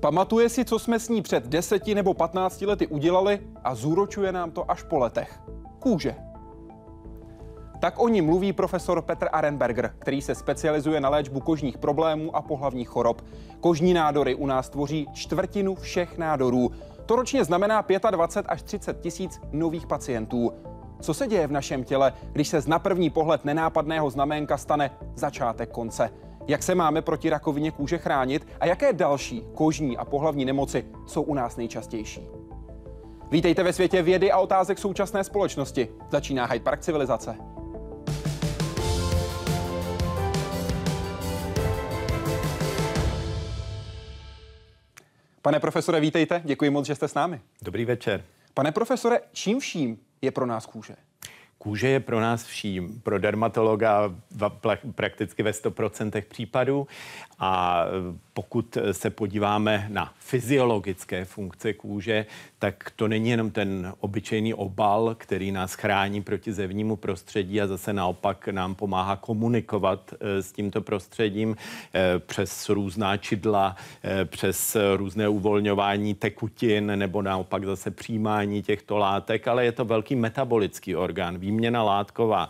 Pamatuje si, co jsme s ní před 10 nebo 15 lety udělali a zúročuje nám to až po letech. Kůže. Tak o ní mluví profesor Petr Arenberger, který se specializuje na léčbu kožních problémů a pohlavních chorob. Kožní nádory u nás tvoří čtvrtinu všech nádorů. To ročně znamená 25 až 30 tisíc nových pacientů. Co se děje v našem těle, když se z na první pohled nenápadného znaménka stane začátek konce? Jak se máme proti rakovině kůže chránit a jaké další kožní a pohlavní nemoci jsou u nás nejčastější? Vítejte ve světě vědy a otázek současné společnosti. Začíná Hyde Park Civilizace. Pane profesore, vítejte. Děkuji moc, že jste s námi. Dobrý večer. Pane profesore, čím vším je pro nás kůže? Kůže je pro nás vším, pro dermatologa prakticky ve 100% případů. A pokud se podíváme na fyziologické funkce kůže, tak to není jenom ten obyčejný obal, který nás chrání proti zevnímu prostředí a zase naopak nám pomáhá komunikovat s tímto prostředím přes různá čidla, přes různé uvolňování tekutin nebo naopak zase přijímání těchto látek, ale je to velký metabolický orgán. Výměna látková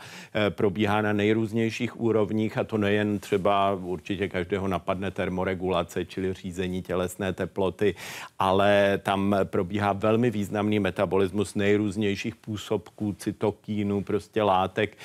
probíhá na nejrůznějších úrovních a to nejen třeba určitě každého napadne termoregulace, čili řízení tělesné teploty, ale tam probíhá velmi významný metabolismus nejrůznějších působků, cytokínů, prostě látek,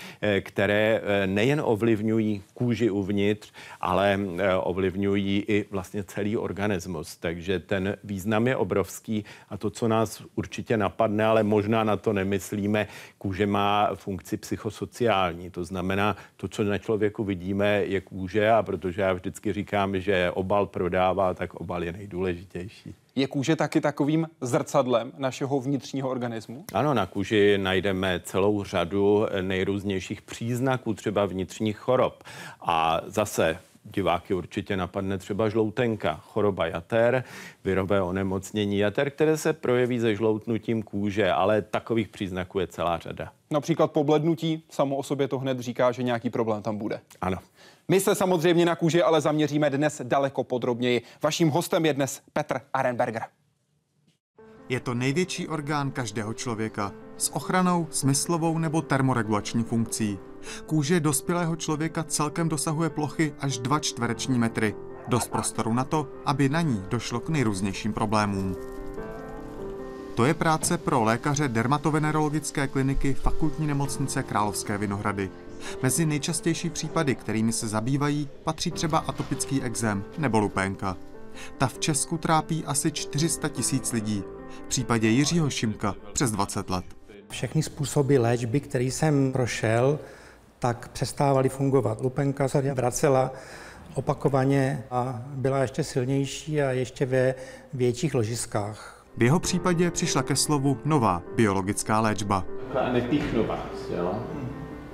které nejen ovlivňují kůži uvnitř, ale ovlivňují i vlastně celý organismus. Takže ten význam je obrovský a to, co nás určitě napadne, ale možná na to nemyslíme, kůže má funkci psychosociální. To znamená, to, co na člověku vidíme, je kůže a protože já vždycky říkám, že obal prodává, tak obal je nejdůležitější. Je kůže taky takovým zrcadlem našeho vnitřního organismu? Ano, na kůži najdeme celou řadu nejrůznějších příznaků, třeba vnitřních chorob. A zase diváky určitě napadne třeba žloutenka, choroba jater, virové onemocnění jater, které se projeví se žloutnutím kůže, ale takových příznaků je celá řada. Například poblednutí, samo o sobě to hned říká, že nějaký problém tam bude. Ano. My se samozřejmě na kůži ale zaměříme dnes daleko podrobněji. Vaším hostem je dnes Petr Arenberger. Je to největší orgán každého člověka s ochranou, smyslovou nebo termoregulační funkcí. Kůže dospělého člověka celkem dosahuje plochy až 2 čtvereční metry. Dost prostoru na to, aby na ní došlo k nejrůznějším problémům. To je práce pro lékaře dermatovenerologické kliniky Fakultní nemocnice Královské Vinohrady. Mezi nejčastější případy, kterými se zabývají, patří třeba atopický ekzém nebo lupénka. Ta v Česku trápí asi 400 tisíc lidí. V případě Jiřího Šimka přes 20 let. Všechny způsoby léčby, který jsem prošel, tak přestávaly fungovat. Lupenka se vracela opakovaně a byla ještě silnější a ještě ve větších ložiskách. V jeho případě přišla ke slovu nová biologická léčba.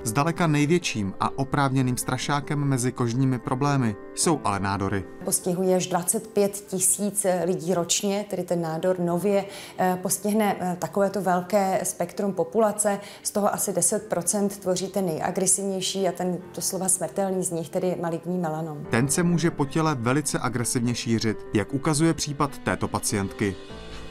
Zdaleka největším a oprávněným strašákem mezi kožními problémy jsou ale nádory. Postihuje až 25 tisíc lidí ročně, tedy ten nádor nově postihne takovéto velké spektrum populace. Z toho asi 10% tvoří ten nejagresivnější a ten doslova smrtelný z nich, tedy maligní melanom. Ten se může po těle velice agresivně šířit, jak ukazuje případ této pacientky.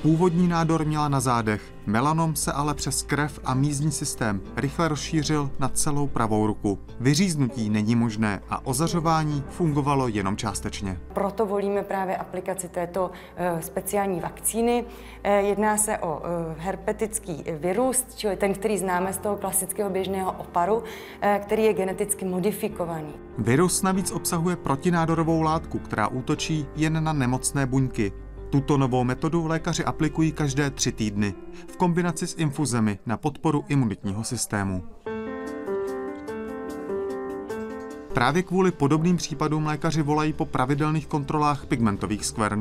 Původní nádor měla na zádech, melanom se ale přes krev a mízní systém rychle rozšířil na celou pravou ruku. Vyříznutí není možné a ozařování fungovalo jenom částečně. Proto volíme právě aplikaci této speciální vakcíny. Jedná se o herpetický virus, čili ten, který známe z toho klasického běžného oparu, který je geneticky modifikovaný. Virus navíc obsahuje protinádorovou látku, která útočí jen na nemocné buňky. Tuto novou metodu lékaři aplikují každé 3 týdny v kombinaci s infuzemi na podporu imunitního systému. Právě kvůli podobným případům lékaři volají po pravidelných kontrolách pigmentových skvrn.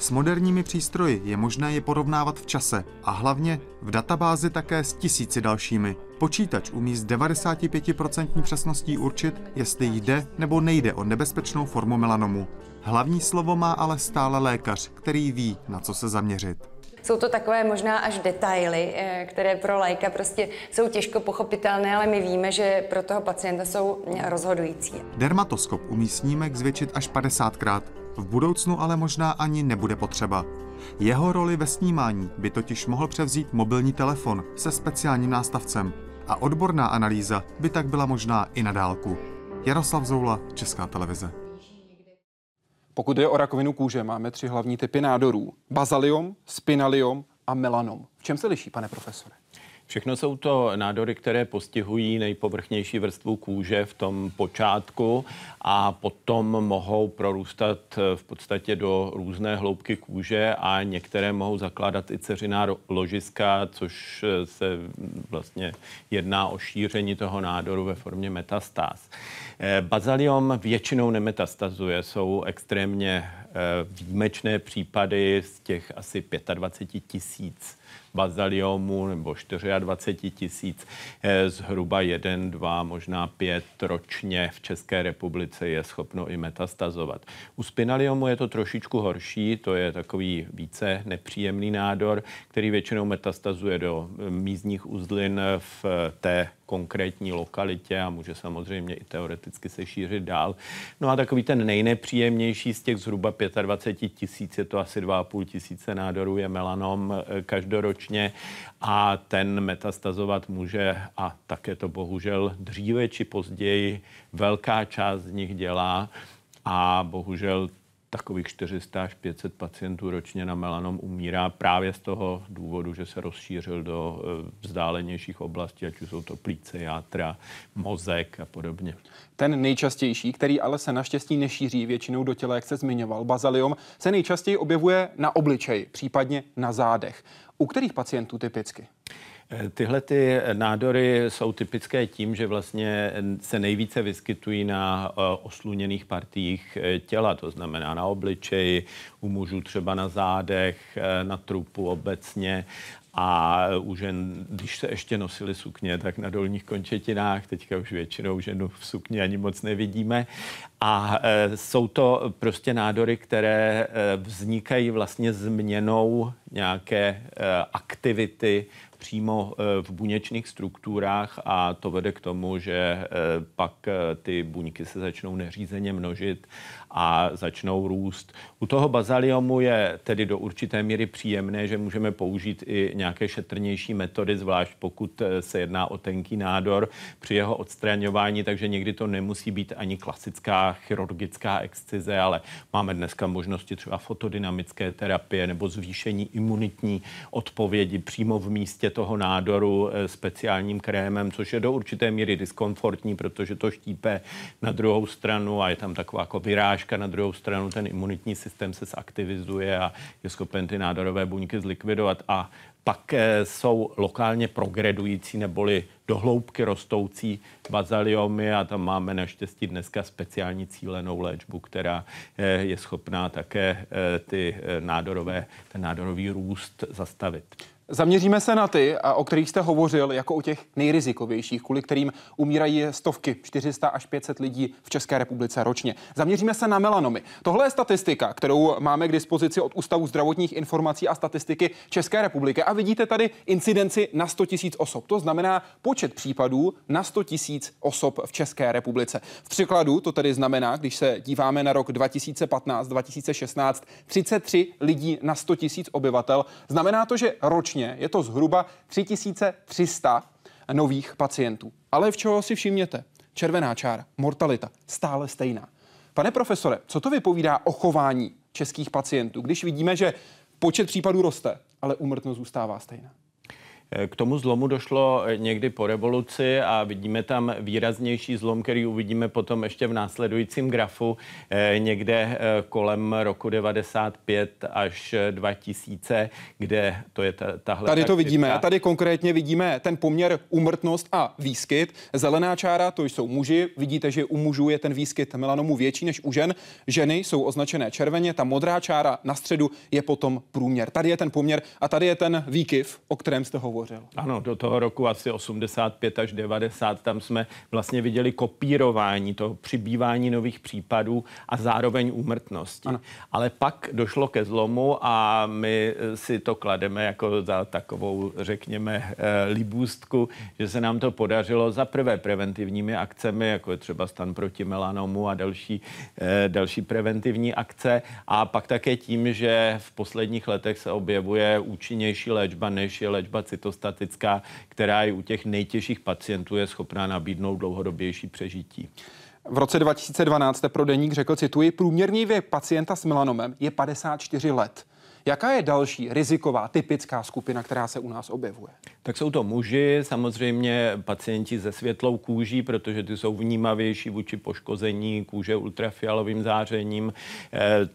S moderními přístroji je možné je porovnávat v čase a hlavně v databázi také s 1000 dalšími. Počítač umí s 95% přesností určit, jestli jde nebo nejde o nebezpečnou formu melanomu. Hlavní slovo má ale stále lékař, který ví, na co se zaměřit. Jsou to takové možná až detaily, které pro laika prostě jsou těžko pochopitelné, ale my víme, že pro toho pacienta jsou rozhodující. Dermatoskop umí snímek zvětšit až 50krát. v budoucnu ale možná ani nebude potřeba. Jeho roli ve snímání by totiž mohl převzít mobilní telefon se speciálním nástavcem a odborná analýza by tak byla možná i na dálku. Jaroslav Zoula, Česká televize. Pokud jde o rakovinu kůže, máme 3 hlavní typy nádorů. Bazaliom, spinaliom a melanom. V čem se liší, pane profesore? Všechno jsou to nádory, které postihují nejpovrchnější vrstvu kůže v tom počátku a potom mohou prorůstat v podstatě do různé hloubky kůže a některé mohou zakládat i dceřiná ložiska, což se vlastně jedná o šíření toho nádoru ve formě metastáz. Bazaliom většinou nemetastazuje, jsou extrémně výjimečné případy z těch asi 25 000 bazaliomu nebo 24 000 zhruba 1, 2, možná 5 ročně v České republice je schopno i metastazovat. U spinaliomu je to trošičku horší, to je takový více nepříjemný nádor, který většinou metastazuje do mízních uzlin v té konkrétní lokalitě a může samozřejmě i teoreticky se šířit dál. No a takový ten nejnepříjemnější z těch zhruba 25 000, je to asi 2 500 nádorů, je melanom každoročně a ten metastazovat může a také to bohužel dříve či později velká část z nich dělá a bohužel takových 400 až 500 pacientů ročně na melanom umírá právě z toho důvodu, že se rozšířil do vzdálenějších oblastí, ať už jsou to plíce, játra, mozek a podobně. Ten nejčastější, který ale se naštěstí nešíří většinou do těla, jak se zmiňoval, bazaliom, se nejčastěji objevuje na obličeji, případně na zádech. U kterých pacientů typicky? Tyhle ty nádory jsou typické tím, že vlastně se nejvíce vyskytují na osluněných partiích těla, to znamená na obličeji, u mužů třeba na zádech, na trupu obecně. A u žen, když se ještě nosily sukně, tak na dolních končetinách, teďka už většinou ženu v sukni ani moc nevidíme. A jsou to prostě nádory, které vznikají vlastně změnou nějaké aktivity přímo v buněčných strukturách a to vede k tomu, že pak ty buňky se začnou neřízeně množit a začnou růst. U toho bazaliomu je tedy do určité míry příjemné, že můžeme použít i nějaké šetrnější metody, zvlášť pokud se jedná o tenký nádor při jeho odstraňování, takže někdy to nemusí být ani klasická chirurgická excize, ale máme dneska možnosti třeba fotodynamické terapie nebo zvýšení imunitní odpovědi přímo v místě toho nádoru speciálním krémem, což je do určité míry diskomfortní, protože to štípe na druhou stranu a je tam taková jako vyrážka na druhou stranu, ten imunitní systém se zaktivizuje a je schopen ty nádorové buňky zlikvidovat a pak jsou lokálně progredující neboli dohloubky rostoucí bazaliomy a tam máme naštěstí dneska speciální cílenou léčbu, která je schopná také ten nádorový růst zastavit. Zaměříme se na ty, o kterých jste hovořil, jako o těch nejrizikovějších, kvůli kterým umírají stovky, 400 až 500 lidí v České republice ročně. Zaměříme se na melanomy. Tohle je statistika, kterou máme k dispozici od Ústavu zdravotních informací a statistiky České republiky. A vidíte tady incidenci na 100 000 osob. To znamená počet případů na 100 000 osob v České republice. V překladu to tedy znamená, když se díváme na rok 2015, 2016, 33 lidí na 100 000 obyvatel. Znamená to, že ročně je to zhruba 3300 nových pacientů. Ale v čeho si všimněte? Červená čára, mortalita, stále stejná. Pane profesore, co to vypovídá o chování českých pacientů, když vidíme, že počet případů roste, ale úmrtnost zůstává stejná? K tomu zlomu došlo někdy po revoluci a vidíme tam výraznější zlom, který uvidíme potom ještě v následujícím grafu někde kolem roku 95 až 2000, kde to je tahle... Tady to vidíme a tady konkrétně vidíme ten poměr úmrtnost a výskyt. Zelená čára, to jsou muži, vidíte, že u mužů je ten výskyt melanomu větší než u žen. Ženy jsou označené červeně, ta modrá čára na středu je potom průměr. Tady je ten poměr a tady je ten výkyv, o kterém jste hovořil. hovořil. Ano, do toho roku asi 85 až 90, tam jsme vlastně viděli kopírování toho přibývání nových případů a zároveň úmrtnosti. Ano. Ale pak došlo ke zlomu a my si to klademe jako za takovou, řekněme, libůstku, že se nám to podařilo za prvé preventivními akcemi, jako je třeba stan proti melanomu a další preventivní akce, a pak také tím, že v posledních letech se objevuje účinnější léčba, než je léčba cytostatická, která i u těch nejtěžších pacientů je schopná nabídnout dlouhodobější přežití. V roce 2012 pro deník řekl, cituji, průměrný věk pacienta s melanomem je 54 let. Jaká je další riziková, typická skupina, která se u nás objevuje? Tak jsou to muži, samozřejmě pacienti se světlou kůží, protože ty jsou vnímavější vůči poškození kůže ultrafialovým zářením.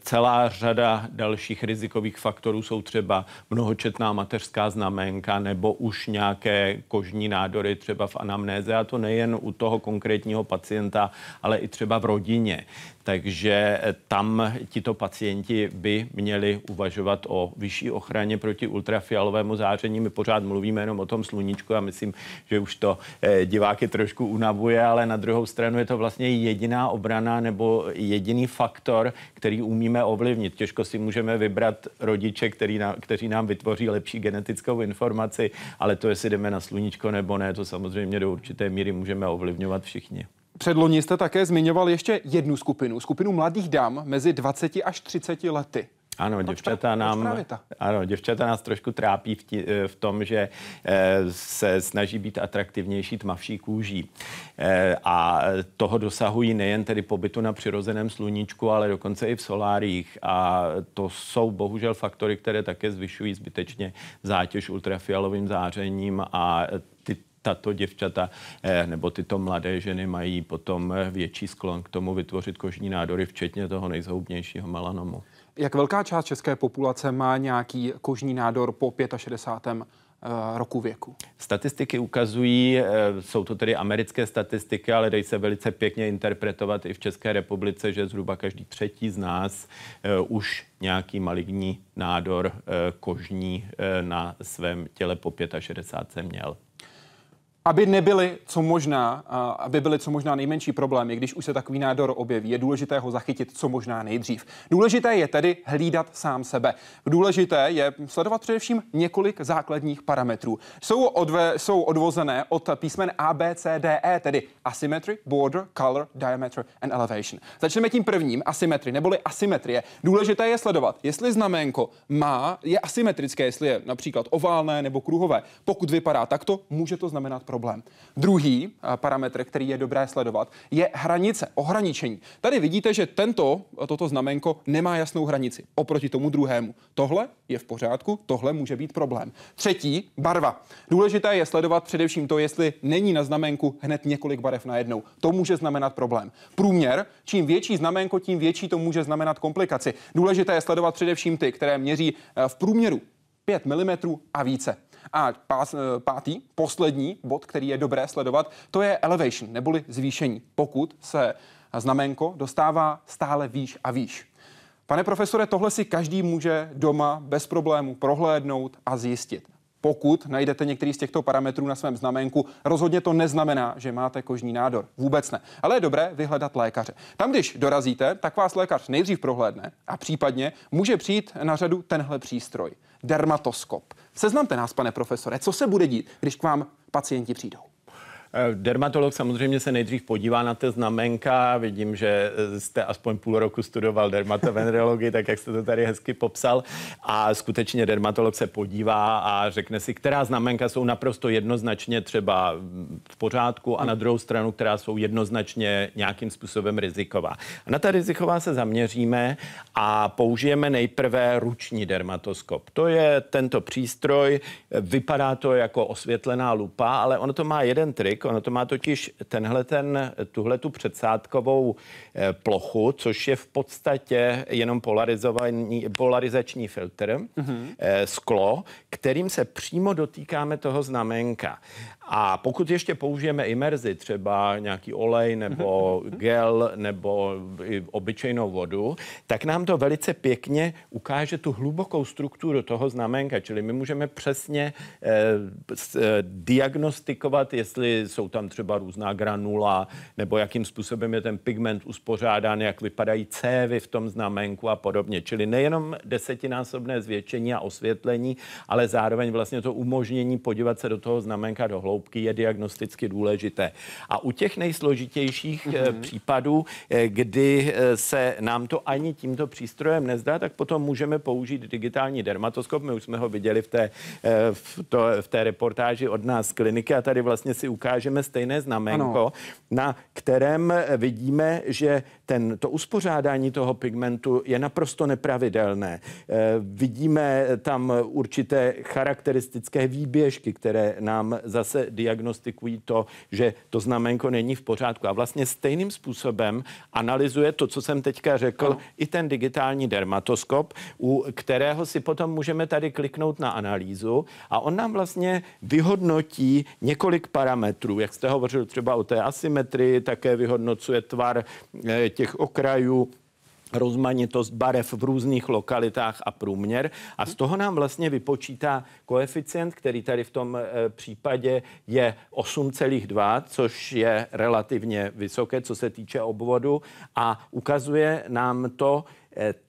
Celá řada dalších rizikových faktorů jsou třeba mnohočetná mateřská znaménka nebo už nějaké kožní nádory třeba v anamnéze, a to nejen u toho konkrétního pacienta, ale i třeba v rodině. Takže tam tito pacienti by měli uvažovat o vyšší ochraně proti ultrafialovému záření. My pořád mluvíme jenom o tom sluníčku a myslím, že už to diváky trošku unavuje, ale na druhou stranu je to vlastně jediná obrana nebo jediný faktor, který umíme ovlivnit. Těžko si můžeme vybrat rodiče, kteří nám vytvoří lepší genetickou informaci, ale to, jestli jdeme na sluníčko nebo ne, to samozřejmě do určité míry můžeme ovlivňovat všichni. Předloni jste také zmiňoval ještě jednu skupinu, skupinu mladých dám mezi 20 až 30 lety. Ano, děvčata nás trošku trápí v tom, že se snaží být atraktivnější tmavší kůží. A toho dosahují nejen tedy pobytu na přirozeném sluníčku, ale dokonce i v soláriích. A to jsou bohužel faktory, které také zvyšují zbytečně zátěž ultrafialovým zářením a tato děvčata nebo tyto mladé ženy mají potom větší sklon k tomu vytvořit kožní nádory, včetně toho nejzhoubnějšího melanomu. Jak velká část české populace má nějaký kožní nádor po 65. roku věku? Statistiky ukazují, jsou to tedy americké statistiky, ale dají se velice pěkně interpretovat i v České republice, že zhruba každý třetí z nás už nějaký maligní nádor kožní na svém těle po 65. měl. Aby byly co možná nejmenší problémy, když už se takový nádor objeví, je důležité ho zachytit co možná nejdřív. Důležité je tedy hlídat sám sebe. Důležité je sledovat především několik základních parametrů. Jsou odvozené od písmen A, B, C, D, E, tedy Asymmetry, Border, Color, Diameter and Elevation. Začneme tím prvním, Asymmetry, neboli asymetrie. Důležité je sledovat, jestli znamenko je asymetrické, jestli je například oválné nebo kruhové. Pokud vypadá takto, může to znamenat problém. Druhý parametr, který je dobré sledovat, je hranice, ohraničení. Tady vidíte, že toto znamenko nemá jasnou hranici oproti tomu druhému. Tohle je v pořádku, tohle může být problém. Třetí, barva. Důležité je sledovat především to, jestli není na znamenku hned několik barev najednou. To může znamenat problém. Průměr, čím větší znamenko, tím větší to může znamenat komplikaci. Důležité je sledovat především ty, které měří v průměru 5 mm a více. A pátý, poslední bod, který je dobré sledovat, to je elevation, neboli zvýšení, pokud se znamenko dostává stále výš a výš. Pane profesore, tohle si každý může doma bez problému prohlédnout a zjistit. Pokud najdete některý z těchto parametrů na svém znamenku, rozhodně to neznamená, že máte kožní nádor. Vůbec ne. Ale je dobré vyhledat lékaře. Tam, když dorazíte, tak vás lékař nejdřív prohlédne a případně může přijít na řadu tenhle přístroj. Dermatoskop. Seznamte nás, pane profesore, co se bude dít, když k vám pacienti přijdou? Dermatolog samozřejmě se nejdřív podívá na ty znamenka. Vidím, že jste aspoň půl roku studoval dermatovenerologii, tak jak jste to tady hezky popsal. A skutečně dermatolog se podívá a řekne si, která znamenka jsou naprosto jednoznačně třeba v pořádku a na druhou stranu, která jsou jednoznačně nějakým způsobem riziková. A na ta riziková se zaměříme a použijeme nejprve ruční dermatoskop. To je tento přístroj, vypadá to jako osvětlená lupa, ale ono to má jeden trik. riziko. No to má totiž tuhletu předsádkovou plochu, což je v podstatě jenom polarizační filtr, sklo, kterým se přímo dotýkáme toho znamenka. A pokud ještě použijeme imerzi, třeba nějaký olej nebo gel nebo obyčejnou vodu, tak nám to velice pěkně ukáže tu hlubokou strukturu toho znamenka. Čili my můžeme přesně diagnostikovat, jestli jsou tam třeba různá granula, nebo jakým způsobem je ten pigment uspořádán, jak vypadají cévy v tom znamenku a podobně. Čili nejenom desetinásobné zvětšení a osvětlení, ale zároveň vlastně to umožnění podívat se do toho znamenka do hloubky je diagnosticky důležité. A u těch nejsložitějších případů, kdy se nám to ani tímto přístrojem nezdá, tak potom můžeme použít digitální dermatoskop. My už jsme ho viděli v té reportáži od nás z kliniky a tady vlastně si ukážeme stejné znamenko, na kterém vidíme, že to uspořádání toho pigmentu je naprosto nepravidelné. Vidíme tam určité charakteristické výběžky, které nám zase diagnostikují to, že to znamenko není v pořádku. A vlastně stejným způsobem analyzuje to, co jsem teďka řekl, i ten digitální dermatoskop, u kterého si potom můžeme tady kliknout na analýzu a on nám vlastně vyhodnotí několik parametrů. Jak jste hovořil třeba o té asymetrii, také vyhodnocuje tvar těch okrajů, rozmanitost barev v různých lokalitách a průměr. A z toho nám vlastně vypočítá koeficient, který tady v tom případě je 8,2, což je relativně vysoké, co se týče obvodu. A ukazuje nám to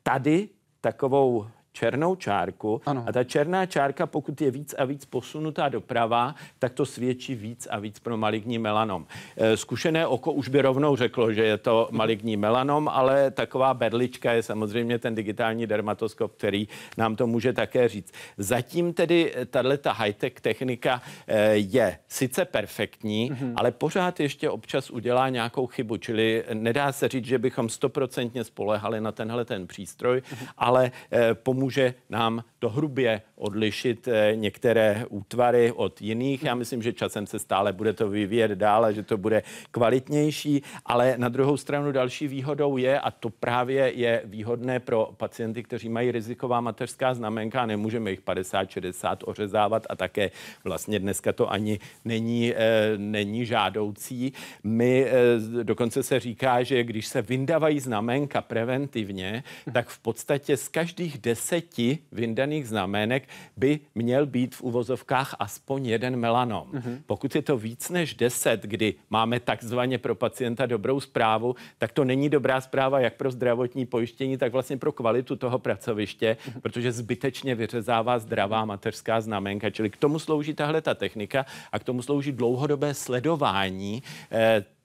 tady takovou černou čárku. A ta černá čárka, pokud je víc a víc posunutá doprava, tak to svědčí víc a víc pro maligní melanom. Zkušené oko už by rovnou řeklo, že je to maligní melanom, ale taková berlička je samozřejmě ten digitální dermatoskop, který nám to může také říct. Zatím tedy tato high-tech technika je sice perfektní, ale pořád ještě občas udělá nějakou chybu, čili nedá se říct, že bychom 100% spolehali na tenhle ten přístroj, ale může nám to hrubě odlišit některé útvary od jiných. Já myslím, že časem se stále bude to vyvíjet dál a že to bude kvalitnější, ale na druhou stranu další výhodou je, a to právě je výhodné pro pacienty, kteří mají riziková mateřská znamenka, nemůžeme jich 50-60 ořezávat a také vlastně dneska to ani není žádoucí. Dokonce se říká, že když se vyndavají znamenka preventivně, tak v podstatě z každých 10 vyndaných znamenek by měl být v uvozovkách aspoň jeden melanom. Pokud je to víc než 10, kdy máme takzvaně pro pacienta dobrou zprávu, tak to není dobrá zpráva jak pro zdravotní pojištění, tak vlastně pro kvalitu toho pracoviště, protože zbytečně vyřezává zdravá mateřská znamenka. Čili k tomu slouží tahle ta technika a k tomu slouží dlouhodobé sledování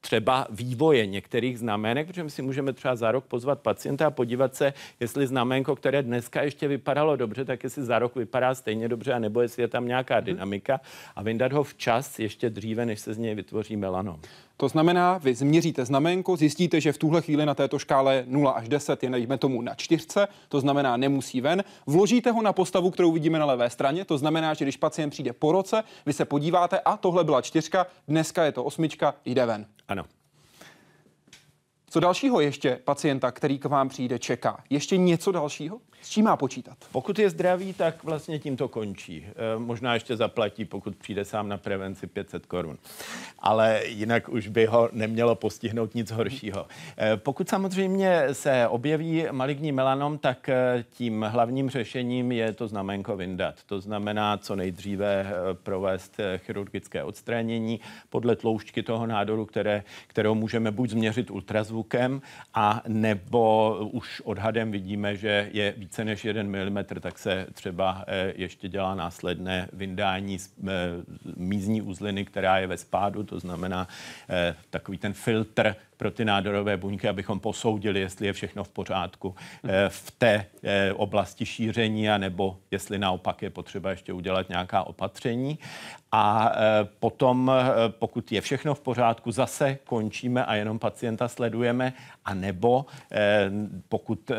třeba vývoje některých znamenek, protože si můžeme třeba za rok pozvat pacienta a podívat se, jestli znamenko, které dneska ještě vypadalo dobře, tak jestli za rok vypadá stejně dobře, anebo jestli je tam nějaká dynamika a vyndat ho včas, ještě dříve, než se z něj vytvoří melanom. To znamená, vy změříte znamenko, zjistíte, že v tuhle chvíli na této škále 0 až 10 je, dejme tomu, na 4, to znamená, nemusí ven. Vložíte ho na postavu, kterou vidíme na levé straně, to znamená, že když pacient přijde po roce, vy se podíváte a tohle byla 4, dneska je to 8, jde ven. Ano. Co dalšího ještě pacienta, který k vám přijde, čeká? Ještě něco dalšího? S čím má počítat? Pokud je zdravý, tak vlastně tím to končí. Možná ještě zaplatí, pokud přijde sám na prevenci 500 Kč. Ale jinak už by ho nemělo postihnout nic horšího. Pokud samozřejmě se objeví maligní melanom, tak tím hlavním řešením je to znamenko vyndat. To znamená, co nejdříve provést chirurgické odstranění podle tloušťky toho nádoru, kterou můžeme buď změřit ultrazvukem, a nebo už odhadem vidíme, že je více než 1 mm, tak se třeba ještě dělá následné vyndání mízní uzliny, která je ve spádu, to znamená takový ten filtr pro ty nádorové buňky, abychom posoudili, jestli je všechno v pořádku v té oblasti šíření, anebo jestli naopak je potřeba ještě udělat nějaká opatření. A potom, pokud je všechno v pořádku, zase končíme a jenom pacienta sledujeme, anebo pokud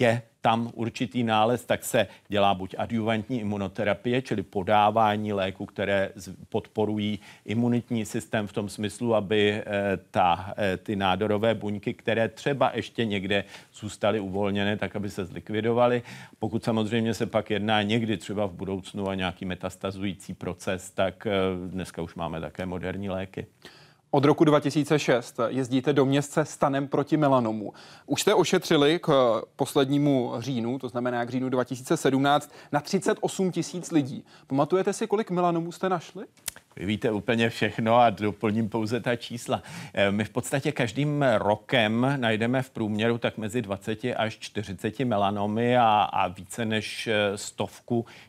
je tam určitý nález, tak se dělá buď adjuvantní imunoterapie, čili podávání léku, které podporují imunitní systém v tom smyslu, aby ty nádorové buňky, které třeba ještě někde zůstaly uvolněné, tak aby se zlikvidovaly. Pokud samozřejmě se pak jedná někdy třeba v budoucnu a nějaký metastazující proces, tak dneska už máme také moderní léky. Od roku 2006 jezdíte do městce s tanem proti melanomu. Už jste ošetřili k poslednímu říjnu, to znamená k říjnu 2017, na 38 000 lidí. Pamatujete si, kolik melanomů jste našli? Vy víte úplně všechno a doplním pouze ta čísla. My v podstatě každým rokem najdeme v průměru tak mezi 20 až 40 melanomy a více než 100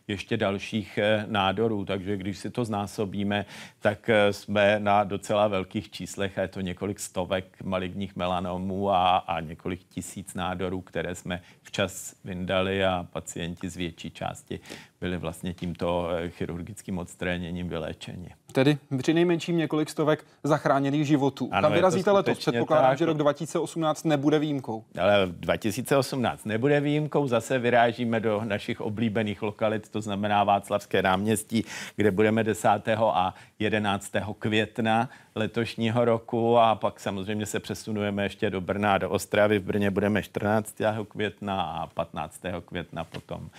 ještě dalších nádorů. Takže když si to znásobíme, tak jsme na docela velkých číslech a je to několik stovek maligních melanomů a několik tisíc nádorů, které jsme včas vyndali a pacienti z větší části byli vlastně tímto chirurgickým odstraněním vyléčeni. Tedy přinejmenším několik stovek zachráněných životů. Ano, tam vyrazíte letos. Předpokládám, že rok 2018 nebude výjimkou. Ale 2018 nebude výjimkou. Zase vyrážíme do našich oblíbených lokalit, to znamená Václavské náměstí, kde budeme 10. a 11. května letošního roku a pak samozřejmě se přesunujeme ještě do Brna a do Ostravy. V Brně budeme 14. května a 15. května potom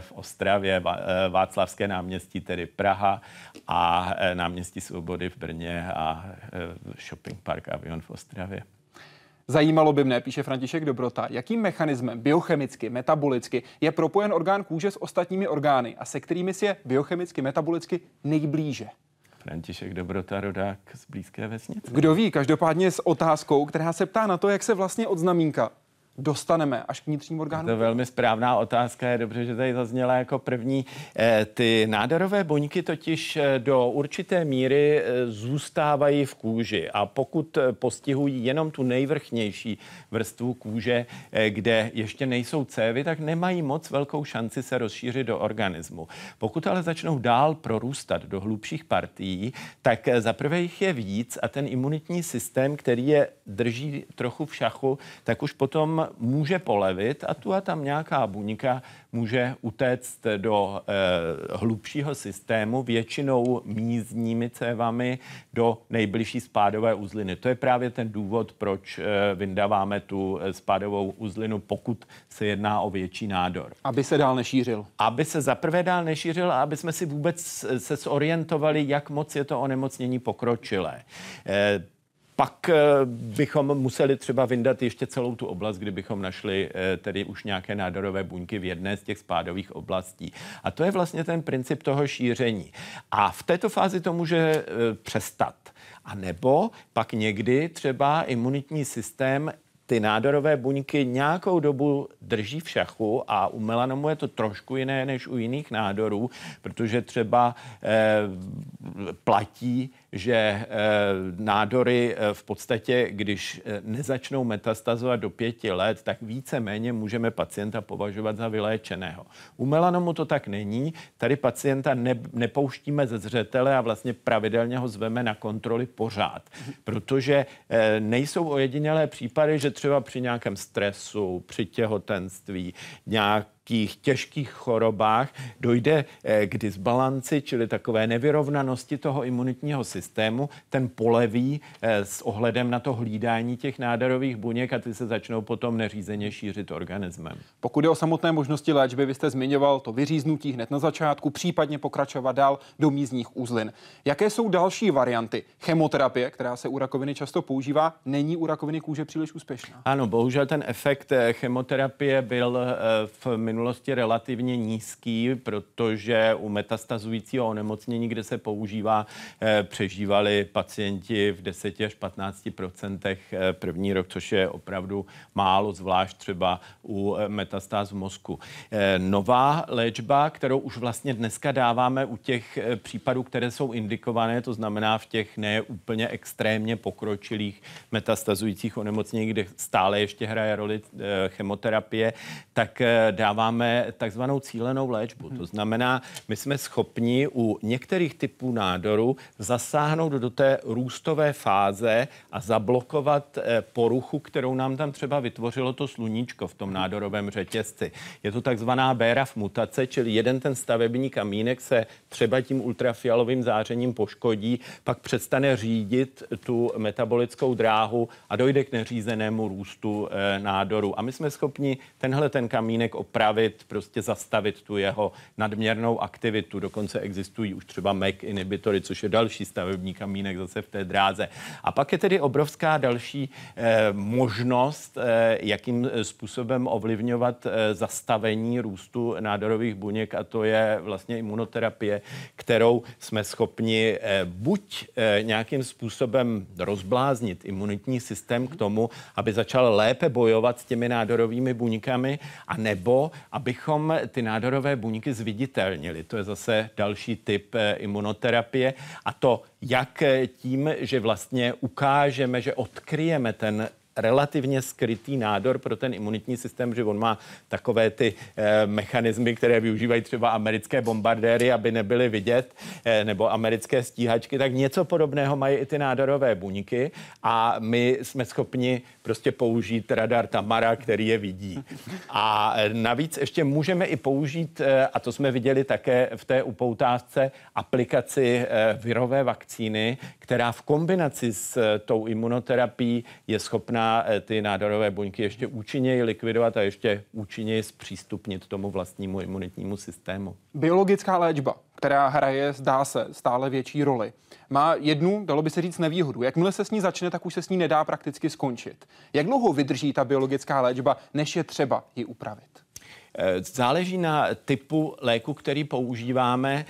v Ostravě, Václavské náměstí, tedy Praha a Náměstí svobody v Brně a shopping park Avion v Ostravě. Zajímalo by mne, píše František Dobrota, jakým mechanismem biochemicky, metabolicky je propojen orgán kůže s ostatními orgány a se kterými si je biochemicky, metabolicky nejblíže. František Dobrota, rodák z blízké vesnice. Kdo ví, každopádně s otázkou, která se ptá na to, jak se vlastně od znamínka dostaneme až k vnitřním orgánům? To je velmi správná otázka, je dobře, že tady zazněla jako první. Ty nádorové buňky totiž do určité míry zůstávají v kůži a pokud postihují jenom tu nejvrchnější vrstvu kůže, kde ještě nejsou cévy, tak nemají moc velkou šanci se rozšířit do organismu. Pokud ale začnou dál prorůstat do hlubších partií, tak zaprvé jich je víc a ten imunitní systém, který je drží trochu v šachu, tak už potom může polevit a tu a tam nějaká buňka může utéct do hlubšího systému, většinou mízními cévami do nejbližší spádové uzliny. To je právě ten důvod, proč vyndáváme tu spádovou uzlinu, pokud se jedná o větší nádor. Aby se dál nešířil. Aby se zaprvé dál nešířil a aby jsme si vůbec se zorientovali, jak moc je to onemocnění pokročilé. Pak bychom museli třeba vyndat ještě celou tu oblast, kdybychom našli tedy už nějaké nádorové buňky v jedné z těch spádových oblastí. A to je vlastně ten princip toho šíření. A v této fázi to může přestat. A nebo pak někdy třeba imunitní systém ty nádorové buňky nějakou dobu drží v šachu a u melanomu je to trošku jiné než u jiných nádorů, protože třeba platí, že nádory v podstatě, když nezačnou metastazovat do 5 let, tak víceméně můžeme pacienta považovat za vyléčeného. U melanomu to tak není. Tady pacienta nepouštíme ze zřetele a vlastně pravidelně ho zveme na kontroly pořád, protože nejsou ojedinělé případy, že třeba při nějakém stresu, při těhotenství, nějakých těžkých chorobách dojde k disbalanci, čili takové nevyrovnanosti toho imunitního systému. Ten poleví s ohledem na to hlídání těch nádorových buněk a ty se začnou potom neřízeně šířit organismem. Pokud je o samotné možnosti léčby, vy jste zmiňoval to vyříznutí hned na začátku, případně pokračovat dál do mízních uzlin. Jaké jsou další varianty? Chemoterapie, která se u rakoviny často používá, není u rakoviny kůže příliš úspěšná. Ano, bohužel ten efekt chemoterapie byl v minulém minulosti relativně nízký, protože u metastazujícího onemocnění, kde se používá, přežívali pacienti v 10 až 15% první rok, což je opravdu málo, zvlášť třeba u metastáz v mozku. Nová léčba, kterou už vlastně dneska dáváme u těch případů, které jsou indikované, to znamená v těch neúplně extrémně pokročilých metastazujících onemocnění, kde stále ještě hraje roli chemoterapie, tak dáváme takzvanou cílenou léčbu. To znamená, my jsme schopni u některých typů nádoru zasáhnout do té růstové fáze a zablokovat poruchu, kterou nám tam třeba vytvořilo to sluníčko v tom nádorovém řetězci. Je to takzvaná BRAF mutace, čili jeden ten stavební kamínek se třeba tím ultrafialovým zářením poškodí, pak přestane řídit tu metabolickou dráhu a dojde k neřízenému růstu nádoru. A my jsme schopni tenhle ten kamínek opravit, prostě zastavit tu jeho nadměrnou aktivitu. Dokonce existují už třeba MEK inhibitory, což je další stavební kamínek zase v té dráze. A pak je tedy obrovská další možnost, jakým způsobem ovlivňovat zastavení růstu nádorových buněk, a to je vlastně imunoterapie, kterou jsme schopni buď nějakým způsobem rozbláznit imunitní systém k tomu, aby začal lépe bojovat s těmi nádorovými buňkami, anebo abychom ty nádorové buňky zviditelnili. To je zase další typ imunoterapie, a to jak tím, že vlastně ukážeme, že odkryjeme ten relativně skrytý nádor pro ten imunitní systém, že on má takové ty mechanismy, které využívají třeba americké bombardéry, aby nebyly vidět, nebo americké stíhačky, tak něco podobného mají i ty nádorové buňky a my jsme schopni prostě použít radar Tamara, který je vidí. A navíc ještě můžeme i použít, a to jsme viděli také v té upoutávce, aplikaci virové vakcíny, která v kombinaci s tou imunoterapií je schopná ty nádorové buňky ještě účinněji likvidovat a ještě účinněji zpřístupnit tomu vlastnímu imunitnímu systému. Biologická léčba, která hraje, zdá se, stále větší roli, má jednu, dalo by se říct, nevýhodu. Jakmile se s ní začne, tak už se s ní nedá prakticky skončit. Jak dlouho vydrží ta biologická léčba, než je třeba ji upravit? Záleží na typu léku, který používáme.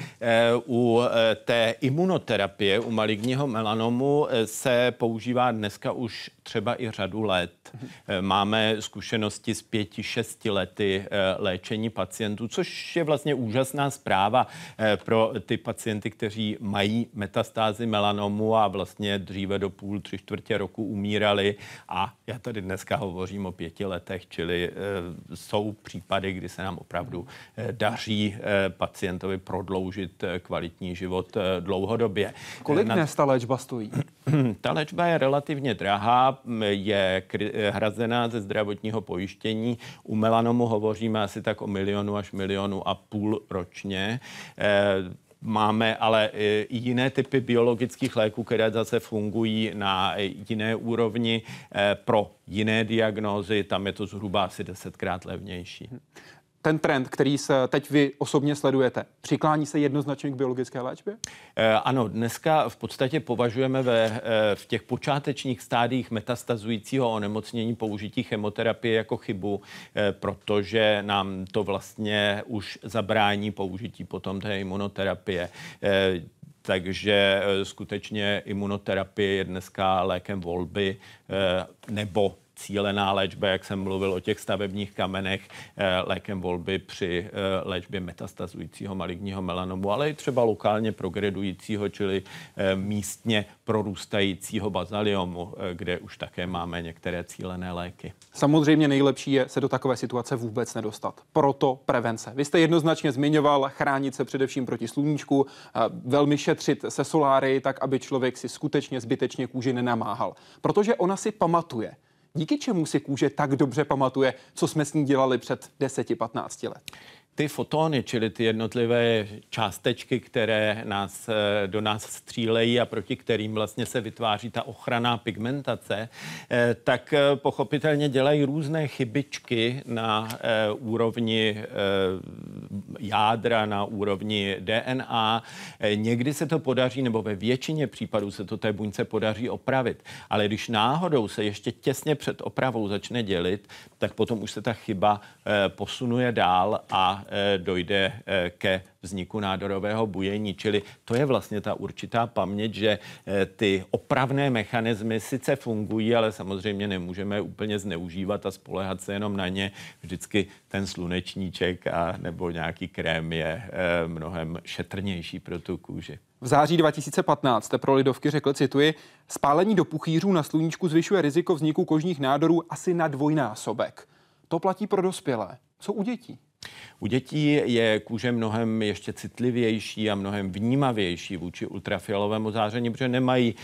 U té imunoterapie, u maligního melanomu se používá dneska už třeba i řadu let. Máme zkušenosti z 5-6 lety léčení pacientů, což je vlastně úžasná zpráva pro ty pacienty, kteří mají metastázy melanomu a vlastně dříve do půl, 3/4 roku umírali. A já tady dneska hovořím o 5 letech, čili jsou případy, kdy se nám opravdu daří pacientovi prodloužit kvalitní život dlouhodobě. Kolik dnes ta léčba stojí? Ta léčba je relativně drahá, je hrazená ze zdravotního pojištění. U melanomu hovoříme asi tak o 1 až 1,5 milionu ročně. Máme ale i jiné typy biologických léků, které zase fungují na jiné úrovni pro jiné diagnózy. Tam je to zhruba asi 10krát levnější. Ten trend, který se teď vy osobně sledujete, přiklání se jednoznačně k biologické léčbě? Ano, dneska v podstatě považujeme v těch počátečních stádiích metastazujícího onemocnění použití chemoterapie jako chybu, protože nám to vlastně už zabrání použití potom té imunoterapie. Takže skutečně imunoterapie je dneska lékem volby, nebo cílená léčba, jak jsem mluvil o těch stavebních kamenech, lékem volby při léčbě metastazujícího maligního melanomu, ale i třeba lokálně progredujícího, čili místně prorůstajícího bazaliomu, kde už také máme některé cílené léky. Samozřejmě nejlepší je se do takové situace vůbec nedostat. Proto prevence. Vy jste jednoznačně zmiňoval chránit se především proti sluníčku, velmi šetřit se soláry, tak aby člověk si skutečně zbytečně kůži nenamáhal. Protože ona si pamatuje. Díky čemu si kůže tak dobře pamatuje, co jsme s ní dělali před 10-15 let? Ty fotony, čili ty jednotlivé částečky, které do nás střílejí a proti kterým vlastně se vytváří ta ochranná pigmentace, tak pochopitelně dělají různé chybičky na úrovni jádra, na úrovni DNA. Někdy se to podaří, nebo ve většině případů se to té buňce podaří opravit. Ale když náhodou se ještě těsně před opravou začne dělit, tak potom už se ta chyba posunuje dál a dojde ke vzniku nádorového bujení. Čili to je vlastně ta určitá paměť, že ty opravné mechanismy sice fungují, ale samozřejmě nemůžeme je úplně zneužívat a spoléhat se jenom na ně. Vždycky ten slunečníček a nebo nějaký krém je mnohem šetrnější pro tu kůži. V září 2015 jste pro Lidovky řekl, cituji, spálení do puchýřů na sluníčku zvyšuje riziko vzniku kožních nádorů asi na dvojnásobek. To platí pro dospělé. Co u dětí? U dětí je kůže mnohem ještě citlivější a mnohem vnímavější vůči ultrafialovému záření, protože nemají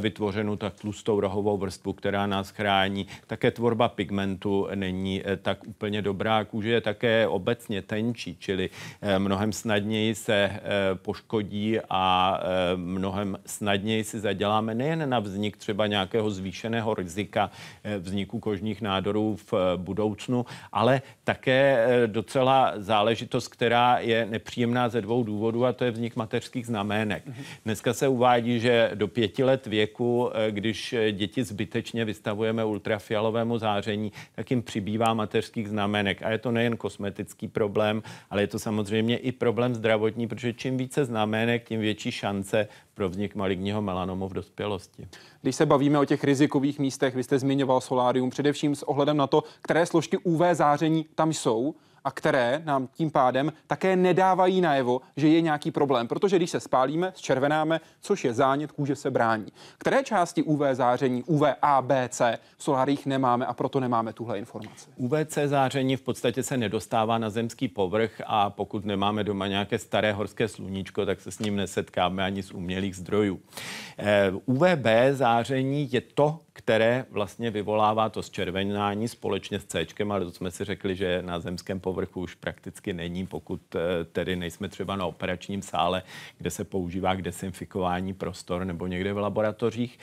vytvořenou tak tlustou rohovou vrstvu, která nás chrání. Také tvorba pigmentu není tak úplně dobrá. Kůže je také obecně tenčí, čili mnohem snadněji se poškodí a mnohem snadněji si zaděláme nejen na vznik třeba nějakého zvýšeného rizika vzniku kožních nádorů v budoucnu, ale také docela záležitost, která je nepříjemná ze dvou důvodů, a to je vznik mateřských znamének. Dneska se uvádí, že do 5 let věku, když děti zbytečně vystavujeme ultrafialovému záření, tak jim přibývá mateřských znamének. A je to nejen kosmetický problém, ale je to samozřejmě i problém zdravotní, protože čím více znamének, tím větší šance pro vznik maligního melanomu v dospělosti. Když se bavíme o těch rizikových místech, vy jste zmiňoval solárium, především s ohledem na to, které složky UV záření tam jsou a které nám tím pádem také nedávají najevo, že je nějaký problém. Protože když se spálíme, zčervenáme, což je zánět, kůže se brání. Které části UV záření, UVA, BC v soláriích nemáme a proto nemáme tuhle informaci? UVC záření v podstatě se nedostává na zemský povrch a pokud nemáme doma nějaké staré horské sluníčko, tak se s ním nesetkáme ani z umělých zdrojů. UVB záření je to, které vlastně vyvolává to zčervenání společně s Cčkem, ale to jsme si řekli, že na zemském povrchu už prakticky není, pokud tedy nejsme třeba na operačním sále, kde se používá k desinfikování prostor nebo někde v laboratořích.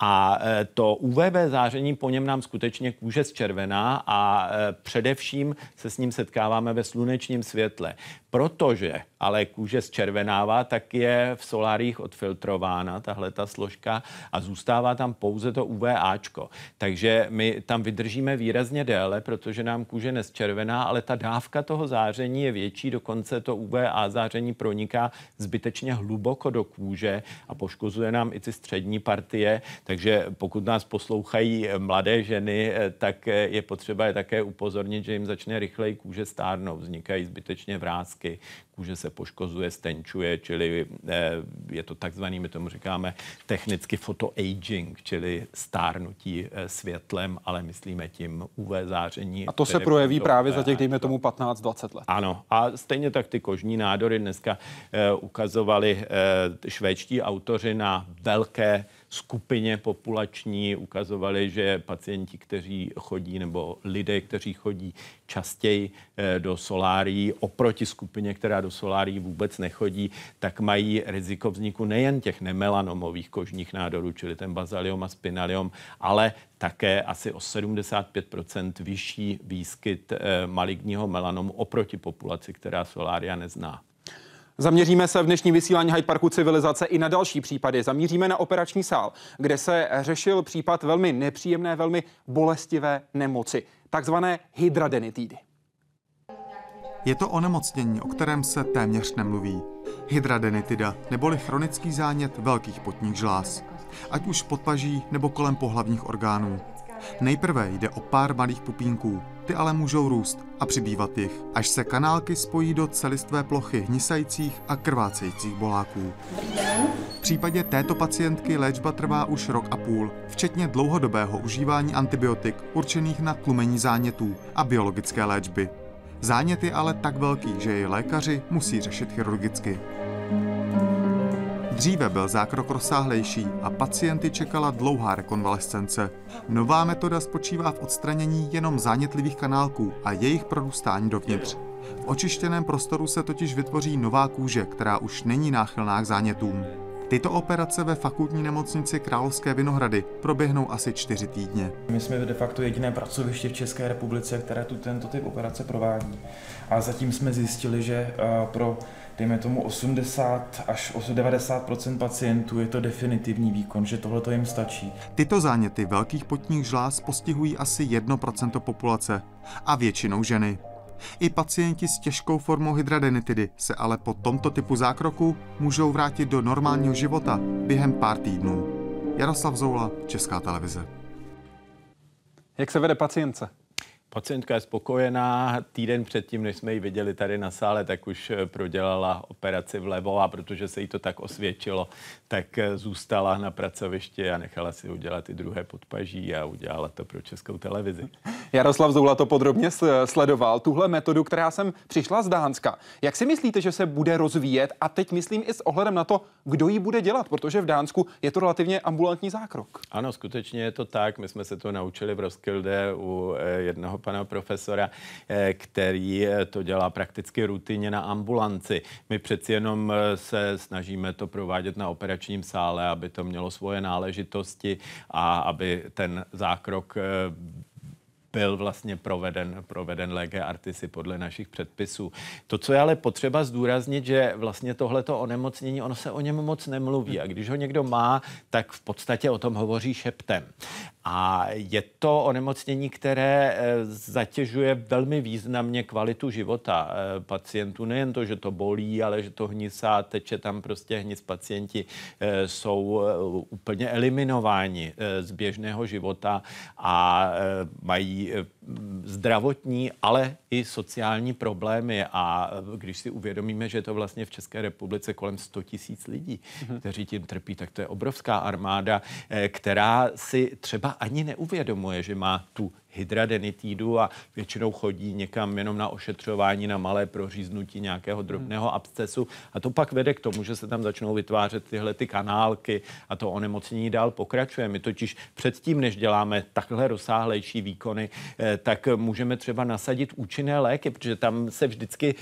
A to UVB záření, po něm nám skutečně kůže zčervená a především se s ním setkáváme ve slunečním světle. Protože ale kůže zčervenává, tak je v soláriích odfiltrována tahle ta složka a zůstává tam pouze to UVAčko. Takže my tam vydržíme výrazně déle, protože nám kůže nezčervená, ale ta dávka toho záření je větší, dokonce to UVA záření proniká zbytečně hluboko do kůže a poškozuje nám i ty střední partie, takže pokud nás poslouchají mladé ženy, tak je potřeba je také upozornit, že jim začne rychleji kůže stárnout, vznikají zbytečně vrásky, kůže se poškozuje, stenčuje, čili je to takzvaný, my tomu říkáme technicky photoaging, čili stárnutí světlem, ale myslíme tím UV záření. A to se projeví právě za těch, dejme tomu, 15-20 let. Ano, a stejně tak ty kožní nádory dneska ukazovali švédští autoři na velké skupině populační, ukazovali, že pacienti, kteří chodí, nebo lidé, kteří chodí častěji do solárií, oproti skupině, která do solárií vůbec nechodí, tak mají riziko vzniku nejen těch nemelanomových kožních nádorů, čili ten bazaliom a spinaliom, ale také asi o 75% vyšší výskyt maligního melanomu oproti populaci, která solária nezná. Zaměříme se v dnešním vysílání Hyde Parku Civilizace i na další případy. Zamíříme na operační sál, kde se řešil případ velmi nepříjemné, velmi bolestivé nemoci, takzvané hydradenitidy. Je to onemocnění, o kterém se téměř nemluví. Hydradenitida, neboli chronický zánět velkých potních žláz, ať už pod paží nebo kolem pohlavních orgánů. Nejprve jde o pár malých pupínků, ty ale můžou růst a přibývat jich, až se kanálky spojí do celistvé plochy hnisajících a krvácejících boláků. V případě této pacientky léčba trvá už 1,5 roku, včetně dlouhodobého užívání antibiotik určených na tlumení zánětů a biologické léčby. Zánět je ale tak velký, že jej lékaři musí řešit chirurgicky. Dříve byl zákrok rozsáhlejší a pacienty čekala dlouhá rekonvalescence. Nová metoda spočívá v odstranění jenom zánětlivých kanálků a jejich prorůstání dovnitř. V očištěném prostoru se totiž vytvoří nová kůže, která už není náchylná k zánětům. Tyto operace ve Fakultní nemocnici Královské Vinohrady proběhnou asi 4 týdny. My jsme de facto jediné pracoviště v České republice, které tento typ operace provádí. A zatím jsme zjistili, že pro, dejme tomu, 80 až 90 % pacientů je to definitivní výkon, že tohle jim stačí. Tyto záněty velkých potních žláz postihují asi 1 % populace a většinou ženy. I pacienti s těžkou formou hydradenitidy se ale po tomto typu zákroku můžou vrátit do normálního života během pár týdnů. Jaroslav Zoula, Česká televize. Jak se vede pacientce? Pacientka je spokojená. Týden předtím, než jsme ji viděli tady na sále, tak už prodělala operaci vlevo, a protože se jí to tak osvědčilo, tak zůstala na pracovišti a nechala si udělat i druhé podpaží a udělala to pro Českou televizi. Jaroslav Zoula to podrobně sledoval, tuhle metodu, která sem přišla z Dánska. Jak si myslíte, že se bude rozvíjet? A teď myslím i s ohledem na to, kdo ji bude dělat, protože v Dánsku je to relativně ambulantní zákrok. Ano, skutečně je to tak. My jsme se to naučili v Roskilde u jednoho pana profesora, který to dělá prakticky rutinně na ambulanci. My přeci jenom se snažíme to provádět na operačním sále, aby to mělo svoje náležitosti a aby ten zákrok byl vlastně proveden lege artisi podle našich předpisů. To, co je ale potřeba zdůraznit, že vlastně tohleto onemocnění, ono se o něm moc nemluví, a když ho někdo má, tak v podstatě o tom hovoří šeptem. A je to onemocnění, které zatěžuje velmi významně kvalitu života pacientů. Nejen to, že to bolí, ale že to hnisá, teče tam prostě hnis. Pacienti jsou úplně eliminováni z běžného života a mají zdravotní, ale i sociální problémy. A když si uvědomíme, že je to vlastně v České republice kolem 100 000 lidí, kteří tím trpí, tak to je obrovská armáda, která si třeba ani neuvědomuje, že má tu hydradenitidu, a většinou chodí někam jenom na ošetřování, na malé proříznutí nějakého drobného abscesu, a to pak vede k tomu, že se tam začnou vytvářet tyhle ty kanálky a to onemocnění dál pokračuje. My totiž předtím, než děláme takhle rozsáhlejší výkony, tak můžeme třeba nasadit účinné léky, protože tam se vždycky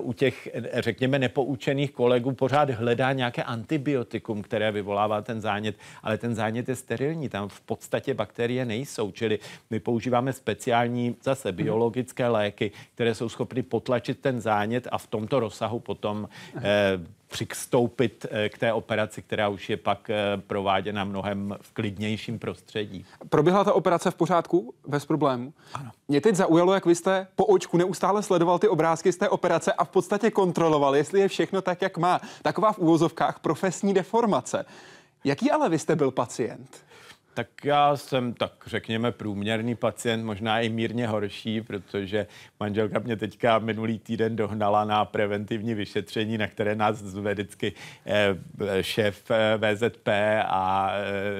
u těch, řekněme, nepoučených kolegů pořád hledá nějaké antibiotikum, které vyvolává ten zánět, ale ten zánět je sterilní, tam v podstatě bakterie nejsou, čili my používáme speciální, zase biologické léky, které jsou schopny potlačit ten zánět a v tomto rozsahu potom přistoupit k té operaci, která už je pak prováděna mnohem v klidnějším prostředí. Proběhla ta operace v pořádku, bez problémů? Ano. Mě teď zaujalo, jak vy jste po očku neustále sledoval ty obrázky z té operace a v podstatě kontroloval, jestli je všechno tak, jak má. Taková v uvozovkách profesní deformace. Jaký ale vy jste byl pacient? Tak já jsem, tak řekněme, průměrný pacient, možná i mírně horší, protože manželka mě teďka minulý týden dohnala na preventivní vyšetření, na které nás zve vždycky šéf VZP a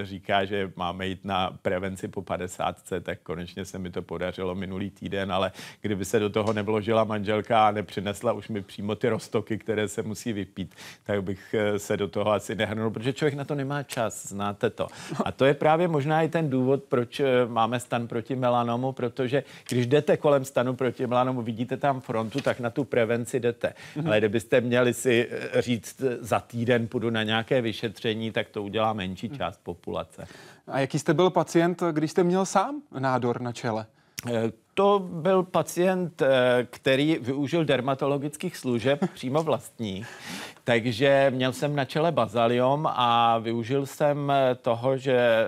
říká, že máme jít na prevenci po 50, tak konečně se mi to podařilo minulý týden, ale kdyby se do toho nevložila manželka a nepřinesla už mi přímo ty roztoky, které se musí vypít, tak bych se do toho asi nehrnul, protože člověk na to nemá čas, znáte to. A to je právě možná i ten důvod, proč máme stan proti melanomu, protože když jdete kolem stanu proti melanomu, vidíte tam frontu, tak na tu prevenci jdete. Ale kdybyste měli si říct, za týden půjdu na nějaké vyšetření, tak to udělá menší část populace. A jaký jste byl pacient, když jste měl sám nádor na čele? To byl pacient, který využil dermatologických služeb přímo vlastních. Takže měl jsem na čele bazaliom a využil jsem toho, že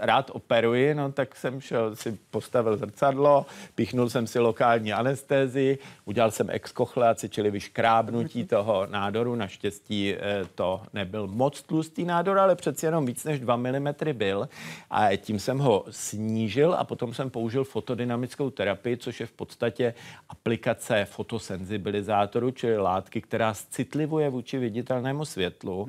rád operuji, no tak jsem šel, si postavil zrcadlo, píchnul jsem si lokální anestézi, udělal jsem exkochleaci, čili vyškrábnutí toho nádoru. Naštěstí to nebyl moc tlustý nádor, ale přeci jenom víc než 2 mm byl. A tím jsem ho snížil a potom jsem použil fotodynamickou terapii, což je v podstatě aplikace fotosenzibilizátoru, čili látky, která zcitlivuje vůči viditelnému světlu,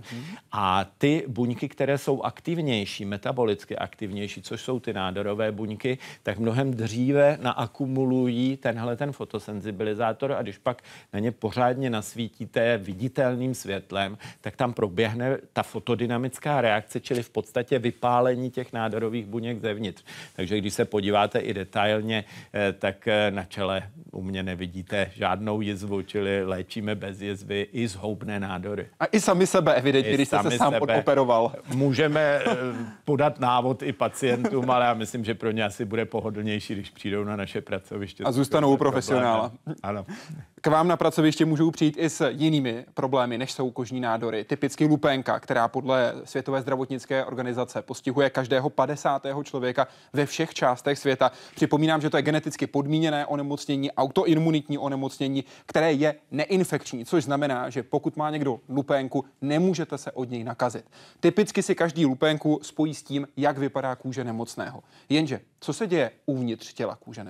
a ty buňky, které jsou aktivnější, metabolicky aktivnější, což jsou ty nádorové buňky, tak mnohem dříve naakumulují tenhle ten fotosenzibilizátor, a když pak na ně pořádně nasvítíte viditelným světlem, tak tam proběhne ta fotodynamická reakce, čili v podstatě vypálení těch nádorových buněk zevnitř. Takže když se podíváte i detailně tak na čele u mě nevidíte žádnou jizvu, čili léčíme bez jizvy i zhoubné nádory. A i sami sebe evidentně, když jste se sám odoperoval. Můžeme podat návod i pacientům, ale já myslím, že pro ně asi bude pohodlnější, když přijdou na naše pracoviště. A zůstanou u profesionála. Ano. K vám na pracoviště můžou přijít i s jinými problémy, než jsou kožní nádory. Typicky lupénka, která podle Světové zdravotnické organizace postihuje každého 50. člověka ve všech částech světa. Připomínám, že to je geneticky podmíněné onemocnění, autoimunitní onemocnění, které je neinfekční, což znamená, že pokud má někdo lupénku, nemůžete se od něj nakazit. Typicky si každý lupénku spojí s tím, jak vypadá kůže nemocného. Jenže co se děje uvnitř těla kůže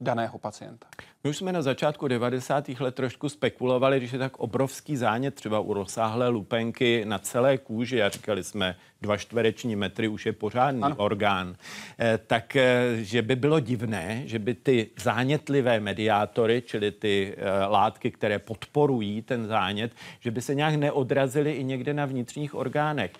daného pacienta? My už jsme na začátku 90. let trošku spekulovali, když je tak obrovský zánět třeba u rozsáhlé lupenky na celé kůži, a říkali jsme 2 čtvereční metry, už je pořádný orgán, tak že by bylo divné, že by ty zánětlivé mediátory, čili ty látky, které podporují ten zánět, že by se nějak neodrazily i někde na vnitřních orgánech.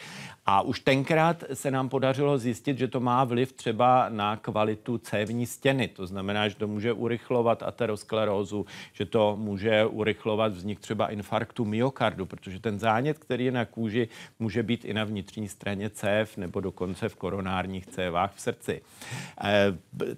A už tenkrát se nám podařilo zjistit, že to má vliv třeba na kvalitu cévní stěny. To znamená, že to může urychlovat aterosklerózu, že to může urychlovat vznik třeba infarktu myokardu, protože ten zánět, který je na kůži, může být i na vnitřní straně cév nebo dokonce v koronárních cévách v srdci.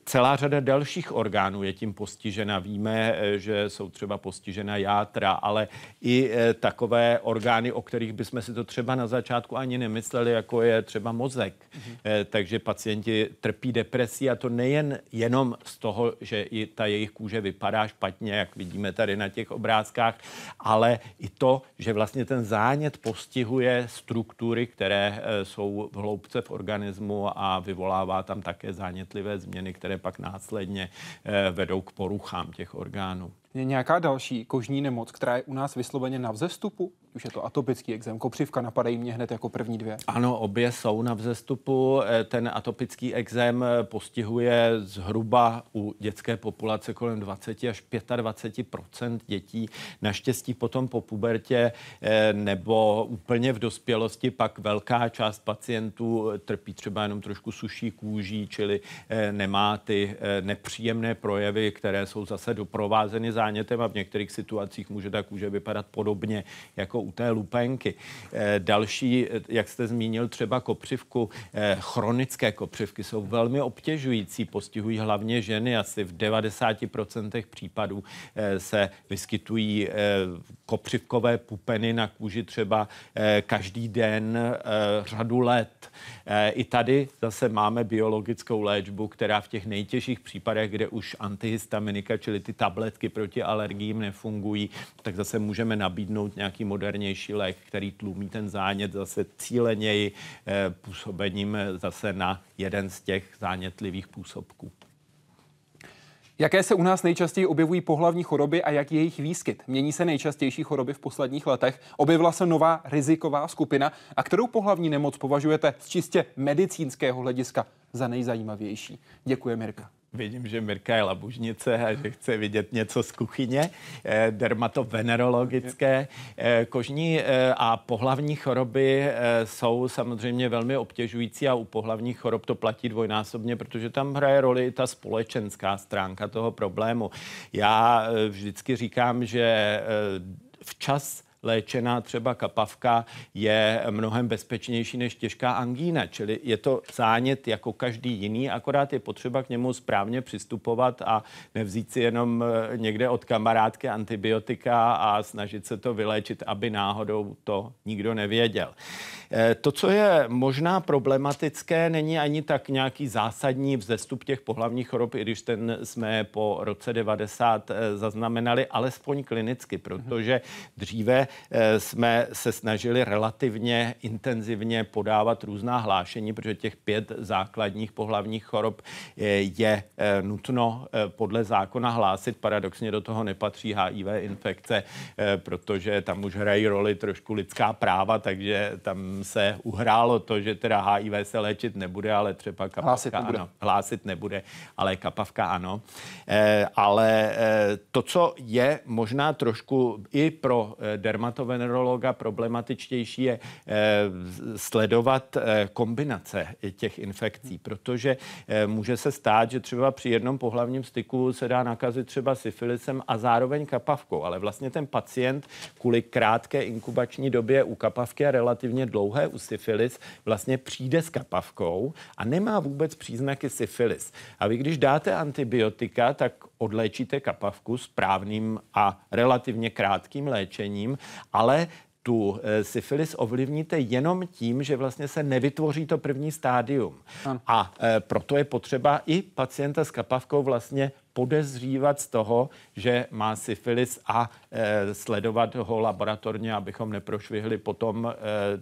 Celá řada dalších orgánů je tím postižena. Víme, že jsou třeba postižena játra, ale i takové orgány, o kterých bychom si to třeba na začátku ani nemysleli, jako je třeba mozek. Takže pacienti trpí depresí, a to nejen jenom z toho, že i ta jejich kůže vypadá špatně, jak vidíme tady na těch obrázkách, ale i to, že vlastně ten zánět postihuje struktury, které jsou v hloubce v organismu, a vyvolává tam také zánětlivé změny, které pak následně vedou k poruchám těch orgánů. Je nějaká další kožní nemoc, která je u nás vysloveně na vzestupu? Už je to atopický ekzém, kopřivka, napadají mě hned jako první dvě. Ano, obě jsou na vzestupu. Ten atopický ekzém postihuje zhruba u dětské populace kolem 20 až 25 % dětí. Naštěstí potom po pubertě nebo úplně v dospělosti pak velká část pacientů trpí třeba jenom trošku suší kůží, čili nemá ty nepříjemné projevy, které jsou zase doprovázeny zánětem, a v některých situacích může ta kůže vypadat podobně jako u té lupenky. Další, jak jste zmínil, třeba kopřivku, chronické kopřivky jsou velmi obtěžující, postihují hlavně ženy, asi v 90% případů se vyskytují kopřivkové pupeny na kůži třeba každý den řadu let. I tady zase máme biologickou léčbu, která v těch nejtěžších případech, kde už antihistaminika, čili ty tabletky proti alergiím nefungují, tak zase můžeme nabídnout nějaký modernější lék, který tlumí ten zánět zase cíleněji působením zase na jeden z těch zánětlivých působků. Jaké se u nás nejčastěji objevují pohlavní choroby a jak je jejich výskyt? Mění se nejčastější choroby v posledních letech? Objevila se nová riziková skupina, a kterou pohlavní nemoc považujete z čistě medicínského hlediska za nejzajímavější? Děkuji, Mirka. Vidím, že Mirka je labužnice a že chce vidět něco z kuchyně, dermatovenerologické. Kožní a pohlavní choroby jsou samozřejmě velmi obtěžující, a u pohlavních chorob to platí dvojnásobně, protože tam hraje roli i ta společenská stránka toho problému. Já vždycky říkám, že včas léčená třeba kapavka je mnohem bezpečnější než těžká angína, čili je to zánět jako každý jiný, akorát je potřeba k němu správně přistupovat a nevzít si jenom někde od kamarádky antibiotika a snažit se to vyléčit, aby náhodou to nikdo nevěděl. To, co je možná problematické, není ani tak nějaký zásadní vzestup těch pohlavních chorob, i když ten jsme po roce 90 zaznamenali, alespoň klinicky, protože dříve jsme se snažili relativně intenzivně podávat různá hlášení, protože těch 5 základních pohlavních chorob je nutno podle zákona hlásit. Paradoxně do toho nepatří HIV infekce, protože tam už hrají roli trošku lidská práva, takže tam se uhrálo to, že teda HIV se léčit nebude, ale třeba kapavka ano. Hlásit nebude, ale kapavka ano. Ale to, co je možná trošku i pro dermatology dermatovenerologa problematičtější je sledovat kombinace těch infekcí, protože může se stát, že třeba při jednom pohlavním styku se dá nakazit třeba syfilisem a zároveň kapavkou, ale vlastně ten pacient kvůli krátké inkubační době u kapavky a relativně dlouhé u syfilis vlastně přijde s kapavkou a nemá vůbec příznaky syfilis. A vy, když dáte antibiotika, tak odléčíte kapavku správným a relativně krátkým léčením, ale tu syfilis ovlivníte jenom tím, že vlastně se nevytvoří to první stádium. A proto je potřeba i pacienta s kapavkou vlastně podezřívat z toho, že má syfilis a sledovat ho laboratorně, abychom neprošvihli potom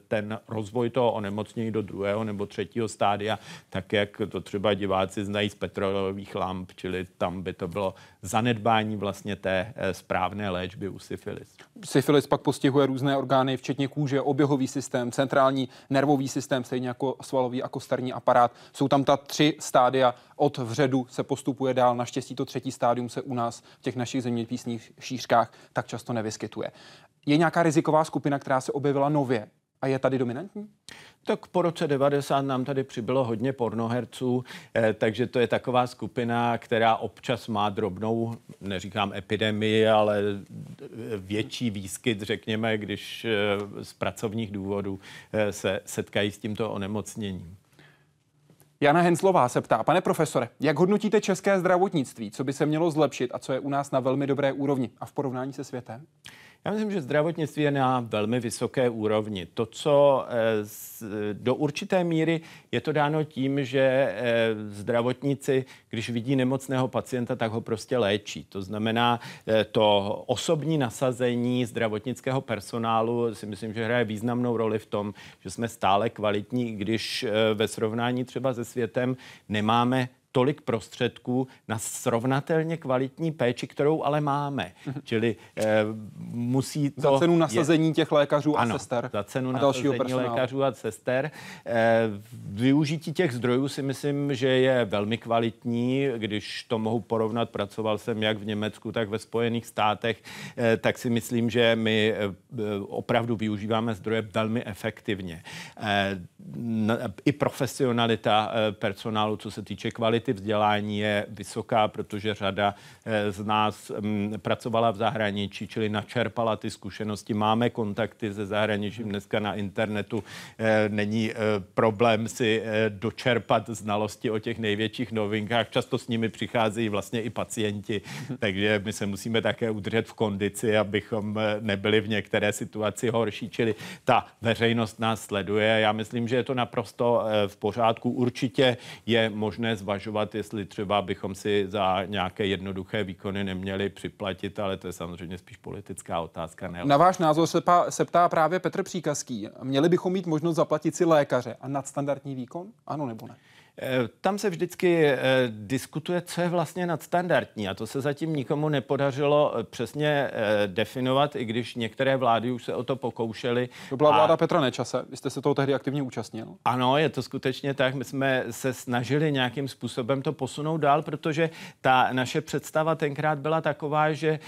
ten rozvoj toho onemocnění do druhého nebo třetího stádia, tak jak to třeba diváci znají z petrolových lamp, čili tam by to bylo zanedbání vlastně té správné léčby u syfilis. Syfilis pak postihuje různé orgány, včetně kůže, oběhový systém, centrální nervový systém, stejně jako svalový a kosterní aparát. Jsou tam ta tři stádia, od vředu se postupuje dál, naštěstí to třetí stádium se u nás v těch našich zeměpisných šířkách tak často nevyskytuje. Je nějaká riziková skupina, která se objevila nově a je tady dominantní? Tak po roce 90 nám tady přibylo hodně pornoherců, takže to je taková skupina, která občas má drobnou, neříkám epidemii, ale větší výskyt, řekněme, když z pracovních důvodů se setkají s tímto onemocněním. Jana Henslová se ptá: pane profesore, jak hodnotíte české zdravotnictví? Co by se mělo zlepšit a co je u nás na velmi dobré úrovni a v porovnání se světem? Já myslím, že zdravotnictví je na velmi vysoké úrovni. To, co do určité míry je to dáno tím, že zdravotníci, když vidí nemocného pacienta, tak ho prostě léčí. To znamená, to osobní nasazení zdravotnického personálu si myslím, že hraje významnou roli v tom, že jsme stále kvalitní, když ve srovnání třeba se světem nemáme tolik prostředků na srovnatelně kvalitní péči, kterou ale máme. Čili musí to... Za cenu nasazení těch lékařů a sester. Za cenu nasazení lékařů a sester. Využití těch zdrojů si myslím, že je velmi kvalitní. Když to mohu porovnat, pracoval jsem jak v Německu, tak ve Spojených státech, tak si myslím, že my opravdu využíváme zdroje velmi efektivně. I profesionalita personálu, co se týče kvality vzdělání, je vysoká, protože řada z nás pracovala v zahraničí, čili načerpala ty zkušenosti. Máme kontakty se zahraničím dneska na internetu. Není problém si dočerpat znalosti o těch největších novinkách. Často s nimi přicházejí vlastně i pacienti, takže my se musíme také udržet v kondici, abychom nebyli v některé situaci horší. Čili ta veřejnost nás sleduje. Já myslím, že je to naprosto v pořádku. Určitě je možné zvažovat, jestli třeba bychom si za nějaké jednoduché výkony neměli připlatit, ale to je samozřejmě spíš politická otázka. Ne? Na váš názor se ptá právě Petr Příkazký. Měli bychom mít možnost zaplatit si lékaře a nadstandardní výkon? Ano nebo ne? Tam se vždycky diskutuje, co je vlastně nadstandardní, a to se zatím nikomu nepodařilo přesně definovat, i když některé vlády už se o to pokoušely. To byla vláda Petra Nečase, vy jste se toho tehdy aktivně účastnil. Ano, je to skutečně tak, my jsme se snažili nějakým způsobem to posunout dál, protože ta naše představa tenkrát byla taková, že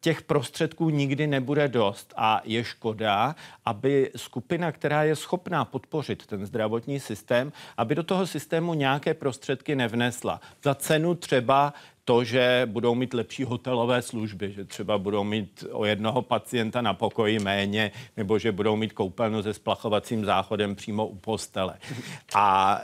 těch prostředků nikdy nebude dost a je škoda, aby skupina, která je schopná podpořit ten zdravotní systém, aby do toho systému nějaké prostředky nevnesla. Za cenu třeba to, že budou mít lepší hotelové služby, že třeba budou mít o jednoho pacienta na pokoji méně, nebo že budou mít koupelnu se splachovacím záchodem přímo u postele. A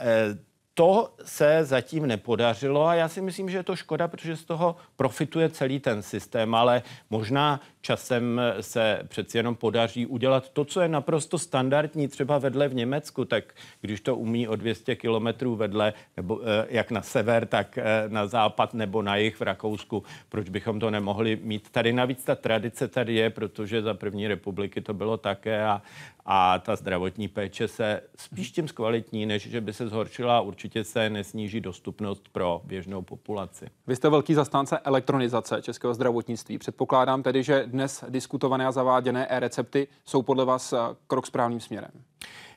to se zatím nepodařilo a já si myslím, že je to škoda, protože z toho profituje celý ten systém, ale možná časem se přeci jenom podaří udělat to, co je naprosto standardní, třeba vedle v Německu, tak když to umí o 200 kilometrů vedle, nebo jak na sever, tak na západ nebo na jih v Rakousku, proč bychom to nemohli mít tady? Navíc ta tradice tady je, protože za první republiky to bylo také a ta zdravotní péče se spíš tím zkvalitní, než že by se zhoršila. Určitě se nesníží dostupnost pro běžnou populaci. Vy jste velký zastánce elektronizace českého zdravotnictví. Předpokládám tedy, že dnes diskutované a zaváděné e-recepty jsou podle vás krok správným směrem.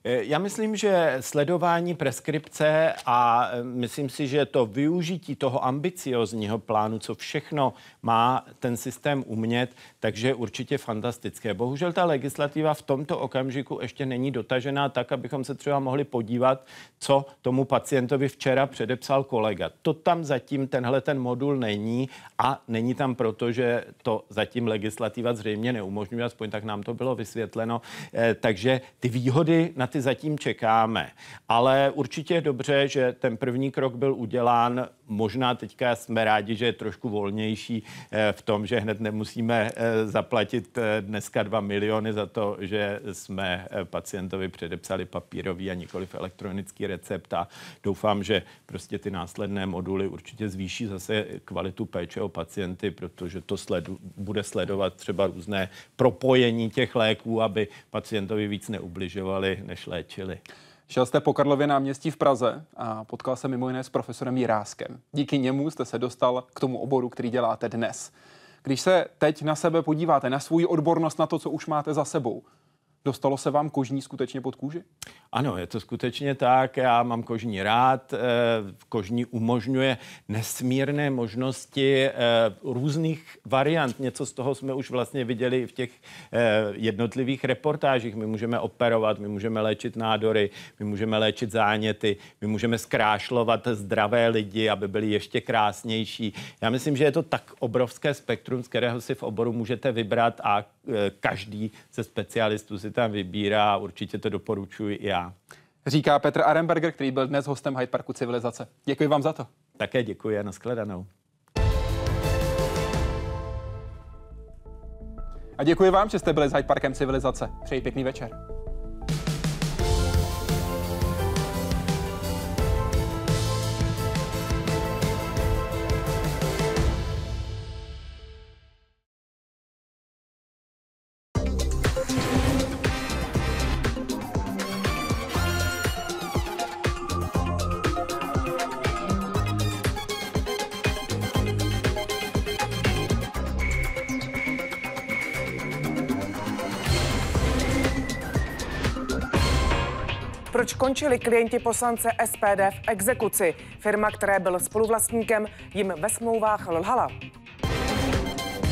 Já myslím, že sledování preskripce a myslím si, že to využití toho ambiciozního plánu, co všechno má ten systém umět, takže je určitě fantastické. Bohužel ta legislativa v tomto okamžiku ještě není dotažená tak, abychom se třeba mohli podívat, co tomu pacientovi včera předepsal kolega. To tam zatím tenhle ten modul není a není tam proto, že to zatím legislativa zřejmě neumožňuje, aspoň tak nám to bylo vysvětleno. Takže ty výhody na ty zatím čekáme. Ale určitě je dobře, že ten první krok byl udělán. Možná teďka jsme rádi, že je trošku volnější v tom, že hned nemusíme zaplatit dneska 2 miliony za to, že jsme pacientovi předepsali papírový a nikoliv elektronický recept. A doufám, že prostě ty následné moduly určitě zvýší zase kvalitu péče o pacienty, protože to bude sledovat třeba různé propojení těch léků, aby pacientovi víc neubližovali, než léčili. Šel jste po Karlově náměstí v Praze a potkal se mimo jiné s profesorem Jiráskem. Díky němu jste se dostal k tomu oboru, který děláte dnes. Když se teď na sebe podíváte, na svou odbornost, na to, co už máte za sebou, dostalo se vám kožní skutečně pod kůži? Ano, je to skutečně tak. Já mám kožní rád. Kožní umožňuje nesmírné možnosti různých variant. Něco z toho jsme už vlastně viděli i v těch jednotlivých reportážích. My můžeme operovat, my můžeme léčit nádory, my můžeme léčit záněty, my můžeme zkrášlovat zdravé lidi, aby byli ještě krásnější. Já myslím, že je to tak obrovské spektrum, z kterého si v oboru můžete vybrat a každý ze specialistů si tam vybírá, určitě to doporučuji i já. Říká Petr Arenberger, který byl dnes hostem Hyde Parku Civilizace. Děkuji vám za to. Také děkuji a nashledanou. A děkuji vám, že jste byli s Hyde Parkem Civilizace. Přeji pěkný večer. Proč končili klienti poslance SPD v exekuci? Firma, které byl spoluvlastníkem, jim ve smlouvách lhala.